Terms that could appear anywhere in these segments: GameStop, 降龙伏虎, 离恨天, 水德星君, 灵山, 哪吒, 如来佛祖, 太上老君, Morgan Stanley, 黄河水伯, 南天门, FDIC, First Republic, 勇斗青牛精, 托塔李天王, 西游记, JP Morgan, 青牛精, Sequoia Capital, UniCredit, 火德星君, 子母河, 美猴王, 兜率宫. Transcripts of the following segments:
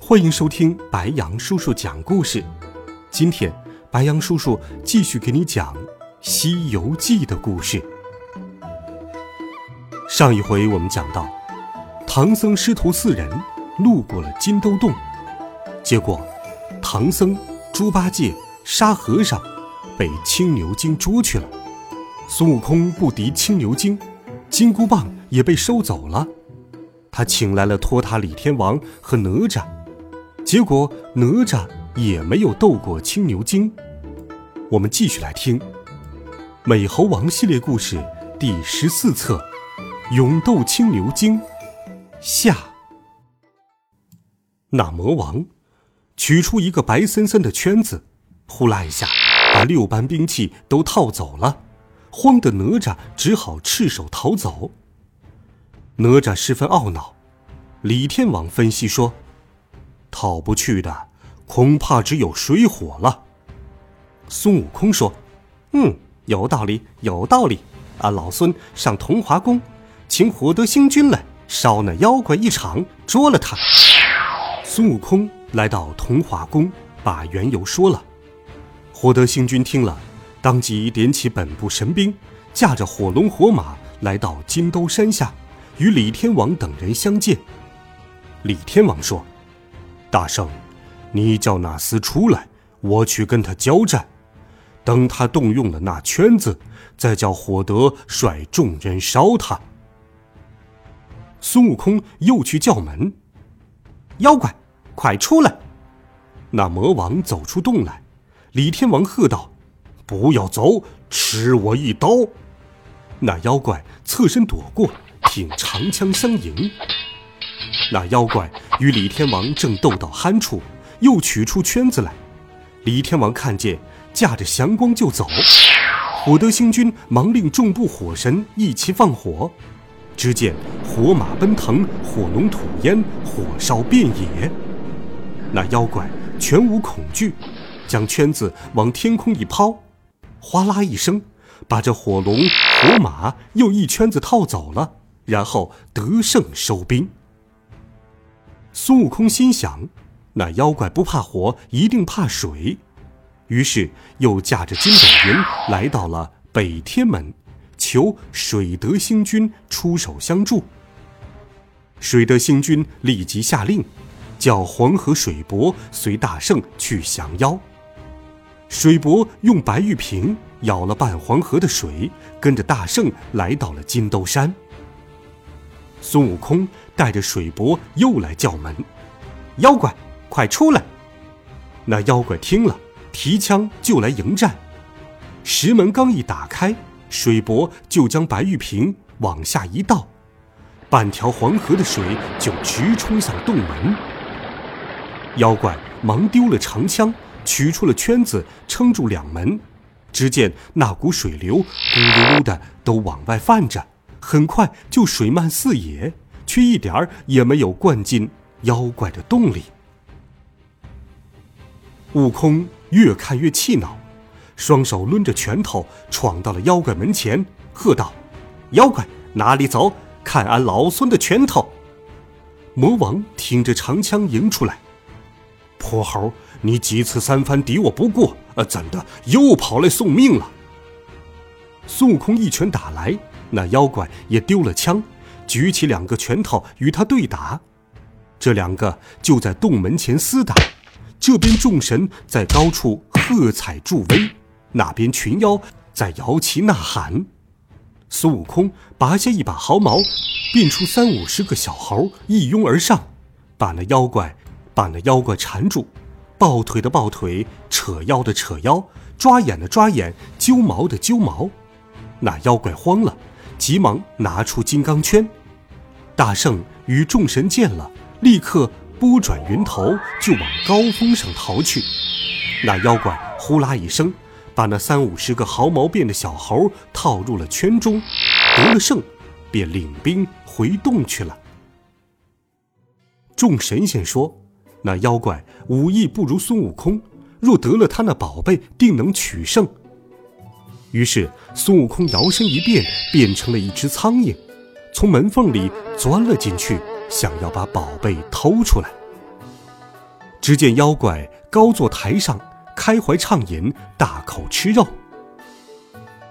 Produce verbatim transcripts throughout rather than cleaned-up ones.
欢迎收听白羊叔叔讲故事。今天白羊叔叔继续给你讲《西游记》的故事。上一回我们讲到，唐僧师徒四人路过了金兜洞，结果唐僧、猪八戒、沙和尚被青牛精捉去了，孙悟空不敌青牛精，金箍棒也被收走了。他请来了托塔李天王和哪吒，结果哪吒也没有斗过青牛精。我们继续来听《美猴王》系列故事第十四册《勇斗青牛精》下。那魔王取出一个白森森的圈子，呼啦一下把六般兵器都套走了，慌得哪吒只好赤手逃走。哪吒十分懊恼，李天王分析说，讨不去的恐怕只有水火了。孙悟空说，嗯，有道理有道理，俺老孙上桐华宫请火德星君来烧那妖怪一场，捉了他。孙悟空来到桐华宫，把缘由说了。火德星君听了，当即点起本部神兵，驾着火龙火马来到金兜山下，与李天王等人相见。李天王说，大圣，你叫那厮出来，我去跟他交战，等他动用了那圈子，再叫火德率众人烧他。孙悟空又去叫门，妖怪快出来。那魔王走出洞来，李天王喝道，不要走，吃我一刀。那妖怪侧身躲过，挺长枪相迎。那妖怪与李天王正斗到酣处，又取出圈子来。李天王看见，驾着祥光就走。火德星君忙令众部火神一齐放火，只见火马奔腾，火龙吐烟，火烧遍野。那妖怪全无恐惧，将圈子往天空一抛，哗啦一声，把这火龙火马又一圈子套走了，然后得胜收兵。孙悟空心想，那妖怪不怕火，一定怕水，于是又驾着金斗云来到了北天门，求水德星君出手相助。水德星君立即下令，叫黄河水伯随大圣去降妖。水伯用白玉瓶舀了半黄河的水，跟着大圣来到了金兜山。孙悟空带着水伯又来叫门，妖怪快出来。那妖怪听了，提枪就来迎战。石门刚一打开，水伯就将白玉瓶往下一倒，半条黄河的水就直冲向洞门。妖怪忙丢了长枪，取出了圈子撑住两门，只见那股水流咕噜噜的都往外泛着，很快就水漫四野，却一点儿也没有灌进妖怪的洞里。悟空越看越气恼，双手抡着拳头闯到了妖怪门前，喝道，妖怪哪里走，看俺老孙的拳头。魔王挺着长枪迎出来，泼猴，你几次三番敌我不过，呃，怎的又跑来送命了？孙悟空一拳打来，那妖怪也丢了枪，举起两个拳头与他对打。这两个就在洞门前厮打，这边众神在高处喝彩助威，那边群妖在摇旗呐喊。孙悟空拔下一把毫毛，变出三五十个小猴一拥而上，把那妖怪把那妖怪缠住，抱腿的抱腿，扯腰的扯腰，抓眼的抓眼，揪毛的揪毛。那妖怪慌了，急忙拿出金刚圈。大圣与众神见了，立刻拨转云头就往高峰上逃去。那妖怪呼啦一声把那三五十个毫毛变的小猴套入了圈中，得了胜便领兵回洞去了。众神仙说，那妖怪武艺不如孙悟空，若得了他那宝贝定能取胜。于是孙悟空摇身一变，变成了一只苍蝇，从门缝里钻了进去，想要把宝贝偷出来。只见妖怪高坐台上，开怀畅饮，大口吃肉。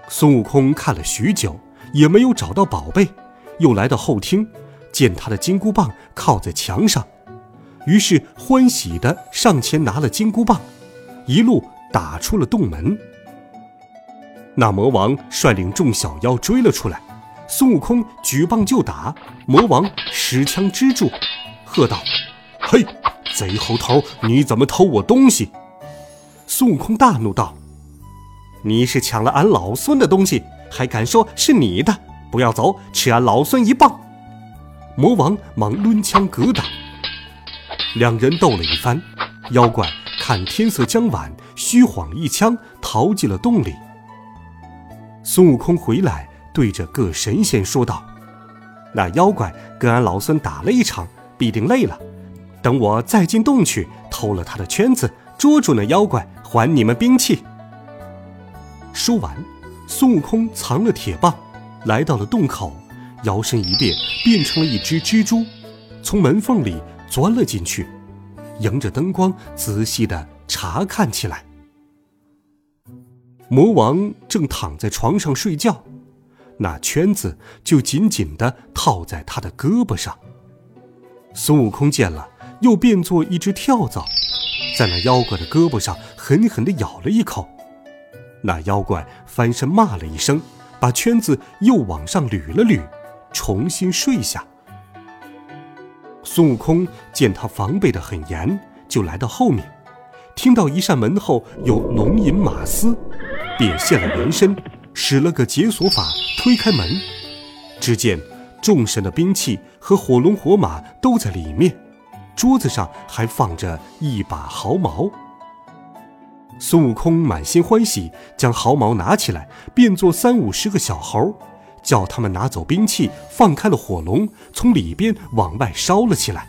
孙悟空看了许久也没有找到宝贝，又来到后厅，见他的金箍棒靠在墙上，于是欢喜地上前拿了金箍棒，一路打出了洞门。那魔王率领众小妖追了出来，孙悟空举棒就打，魔王使枪支住，喝道：“嘿，贼猴头，你怎么偷我东西？”孙悟空大怒道：“你是抢了俺老孙的东西，还敢说是你的？不要走，吃俺老孙一棒！”魔王忙抡枪格挡，两人斗了一番，妖怪看天色将晚，虚晃一枪逃进了洞里。孙悟空回来对着各神仙说道：“那妖怪跟俺老孙打了一场，必定累了，等我再进洞去偷了他的圈子，捉住那妖怪，还你们兵器。”说完，孙悟空藏了铁棒，来到了洞口，摇身一变变成了一只蜘蛛，从门缝里钻了进去，迎着灯光仔细地查看起来。魔王正躺在床上睡觉，那圈子就紧紧地套在他的胳膊上。孙悟空见了，又变作一只跳蚤，在那妖怪的胳膊上狠狠地咬了一口。那妖怪翻身骂了一声，把圈子又往上捋了捋，重新睡下。孙悟空见他防备得很严，就来到后面，听到一扇门后有龙吟马嘶，便现了原身，使了个解锁法推开门。只见众神的兵器和火龙火马都在里面，桌子上还放着一把毫毛。孙悟空满心欢喜，将毫毛拿起来，变作三五十个小猴，叫他们拿走兵器，放开了火龙，从里边往外烧了起来，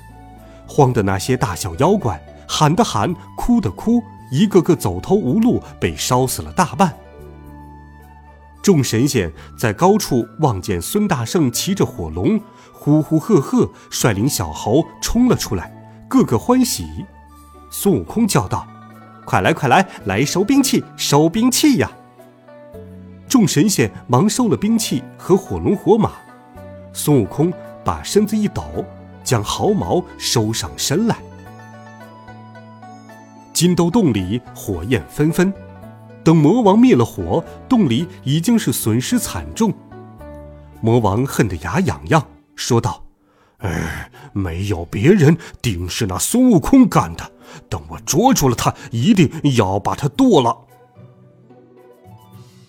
慌得那些大小妖怪喊的喊，哭的哭，一个个走投无路，被烧死了大半。众神仙在高处望见孙大圣骑着火龙，呼呼喝喝，率领小猴冲了出来，个个欢喜。孙悟空叫道：“快来快来，来收兵器，收兵器呀！”众神仙忙收了兵器和火龙火马，孙悟空把身子一抖，将毫毛收上身来。金兜洞里火焰纷纷，等魔王灭了火，洞里已经是损失惨重。魔王恨得牙痒痒，说道：“哎，没有别人，定是那孙悟空干的，等我捉住了他，一定要把他剁了。”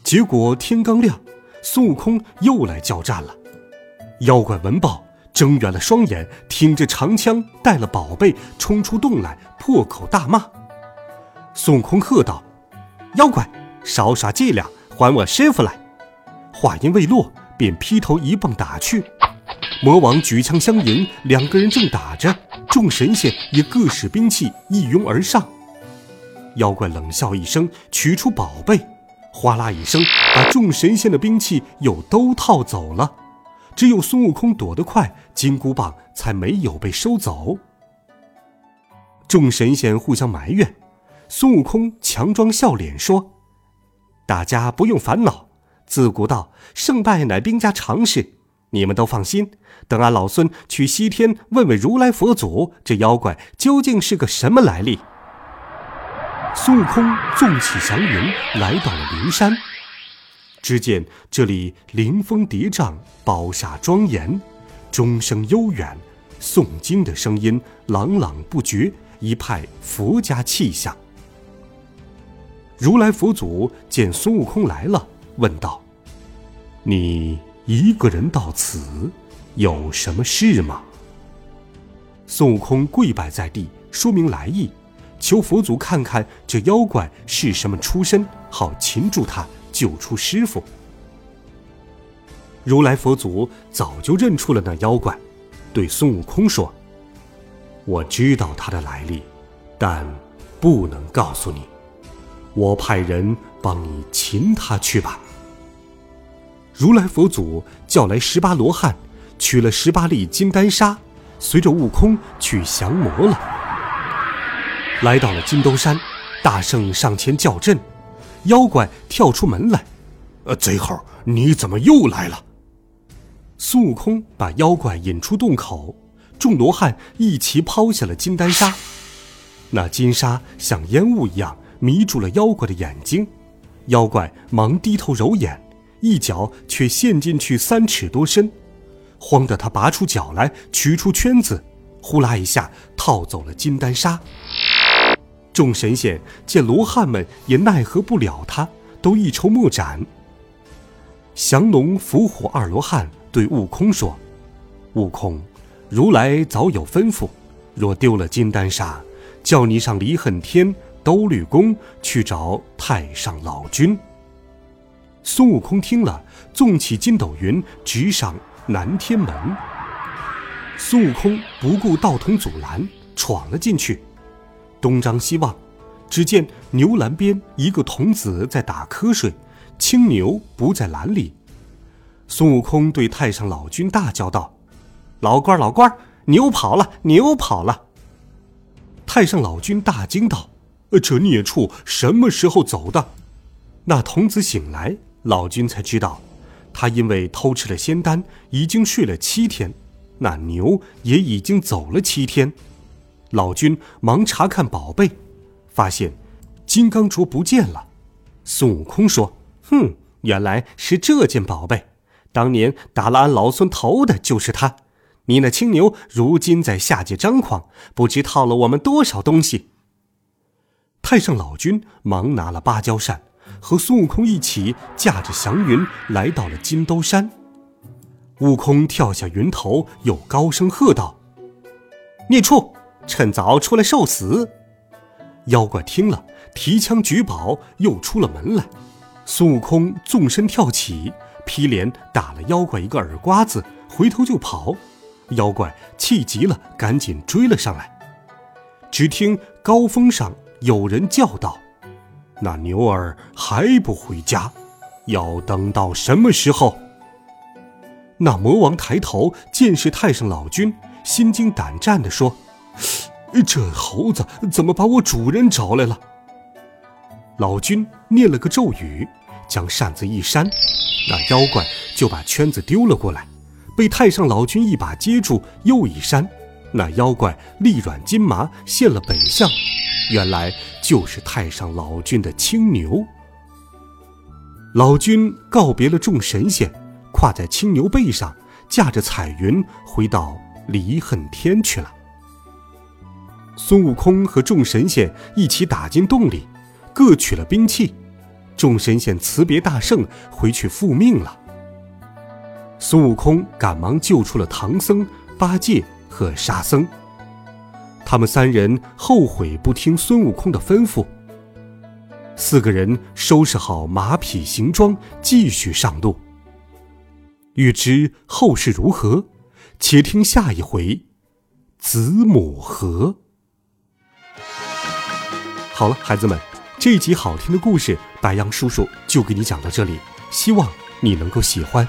结果天刚亮，孙悟空又来叫战了。妖怪闻报，睁圆了双眼，挺着长枪，带了宝贝冲出洞来，破口大骂。孙悟空喝道：“妖怪，少耍伎俩，还我师傅来！”话音未落，便劈头一棒打去。魔王举枪相迎，两个人正打着，众神仙也各使兵器一拥而上。妖怪冷笑一声，取出宝贝，哗啦一声，把众神仙的兵器又都套走了，只有孙悟空躲得快，金箍棒才没有被收走。众神仙互相埋怨，孙悟空强装笑脸说：“大家不用烦恼，自古道胜败乃兵家常事，你们都放心，等俺老孙去西天问问如来佛祖，这妖怪究竟是个什么来历。”孙悟空纵起祥云，来到了灵山。只见这里凌风叠嶂，宝刹庄严，钟声悠远，诵经的声音朗朗不绝，一派佛家气象。如来佛祖见孙悟空来了，问道：“你一个人到此，有什么事吗？”孙悟空跪拜在地，说明来意，求佛祖看看这妖怪是什么出身，好擒住他，救出师父。如来佛祖早就认出了那妖怪，对孙悟空说：我知道他的来历，但不能告诉你，我派人帮你擒他去吧。如来佛祖叫来十八罗汉，取了十八粒金丹砂，随着悟空去降魔了。来到了金兜山，大圣上前叫阵，妖怪跳出门来：呃，贼猴，你怎么又来了？孙悟空把妖怪引出洞口，众罗汉一齐抛下了金丹砂，那金沙像烟雾一样迷住了妖怪的眼睛，妖怪忙低头揉眼，一脚却陷进去三尺多深，慌得他拔出脚来，取出圈子，呼啦一下套走了金丹砂。众神仙见罗汉们也奈何不了他，都一筹莫展。降龙伏虎二罗汉对悟空说：悟空，如来早有吩咐，若丢了金丹砂，叫你上离恨天、兜率宫去找太上老君。孙悟空听了，纵起筋斗云，直上南天门。孙悟空不顾道童阻拦，闯了进去。东张西望，只见牛栏边一个童子在打瞌睡，青牛不在栏里。孙悟空对太上老君大叫道：老官老官，牛跑了，牛跑了！太上老君大惊道：这孽畜什么时候走的？那童子醒来，老君才知道，他因为偷吃了仙丹，已经睡了七天，那牛也已经走了七天。老君忙查看宝贝，发现金刚镯不见了。孙悟空说：哼，原来是这件宝贝，当年打了俺老孙头的就是它。你那青牛如今在下界张狂，不知套了我们多少东西。太上老君忙拿了芭蕉扇，和孙悟空一起驾着祥云来到了金兜山。悟空跳下云头，又高声喝道：孽畜，趁早出来受死！妖怪听了，提枪举宝，又出了门来。孙悟空纵身跳起，劈脸打了妖怪一个耳瓜子，回头就跑。妖怪气急了，赶紧追了上来。只听高峰上有人叫道：那牛儿还不回家，要等到什么时候？那魔王抬头见是太上老君，心惊胆战地说：这猴子怎么把我主人找来了？老君念了个咒语，将扇子一扇，那妖怪就把圈子丢了过来，被太上老君一把接住，又一扇，那妖怪力软筋麻，现了本相，原来就是太上老君的青牛。老君告别了众神仙，跨在青牛背上，驾着彩云回到离恨天去了。孙悟空和众神仙一起打进洞里，各取了兵器。众神仙辞别大圣，回去复命了。孙悟空赶忙救出了唐僧、八戒和沙僧，他们三人后悔不听孙悟空的吩咐。四个人收拾好马匹行装，继续上路。欲知后事如何，且听下一回子母河。好了，孩子们，这一集好听的故事白杨叔叔就给你讲到这里，希望你能够喜欢。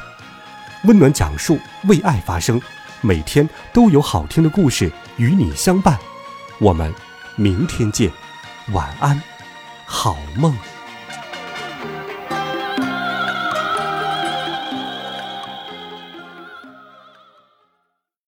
温暖讲述，为爱发声，每天都有好听的故事与你相伴，我们明天见，晚安，好梦。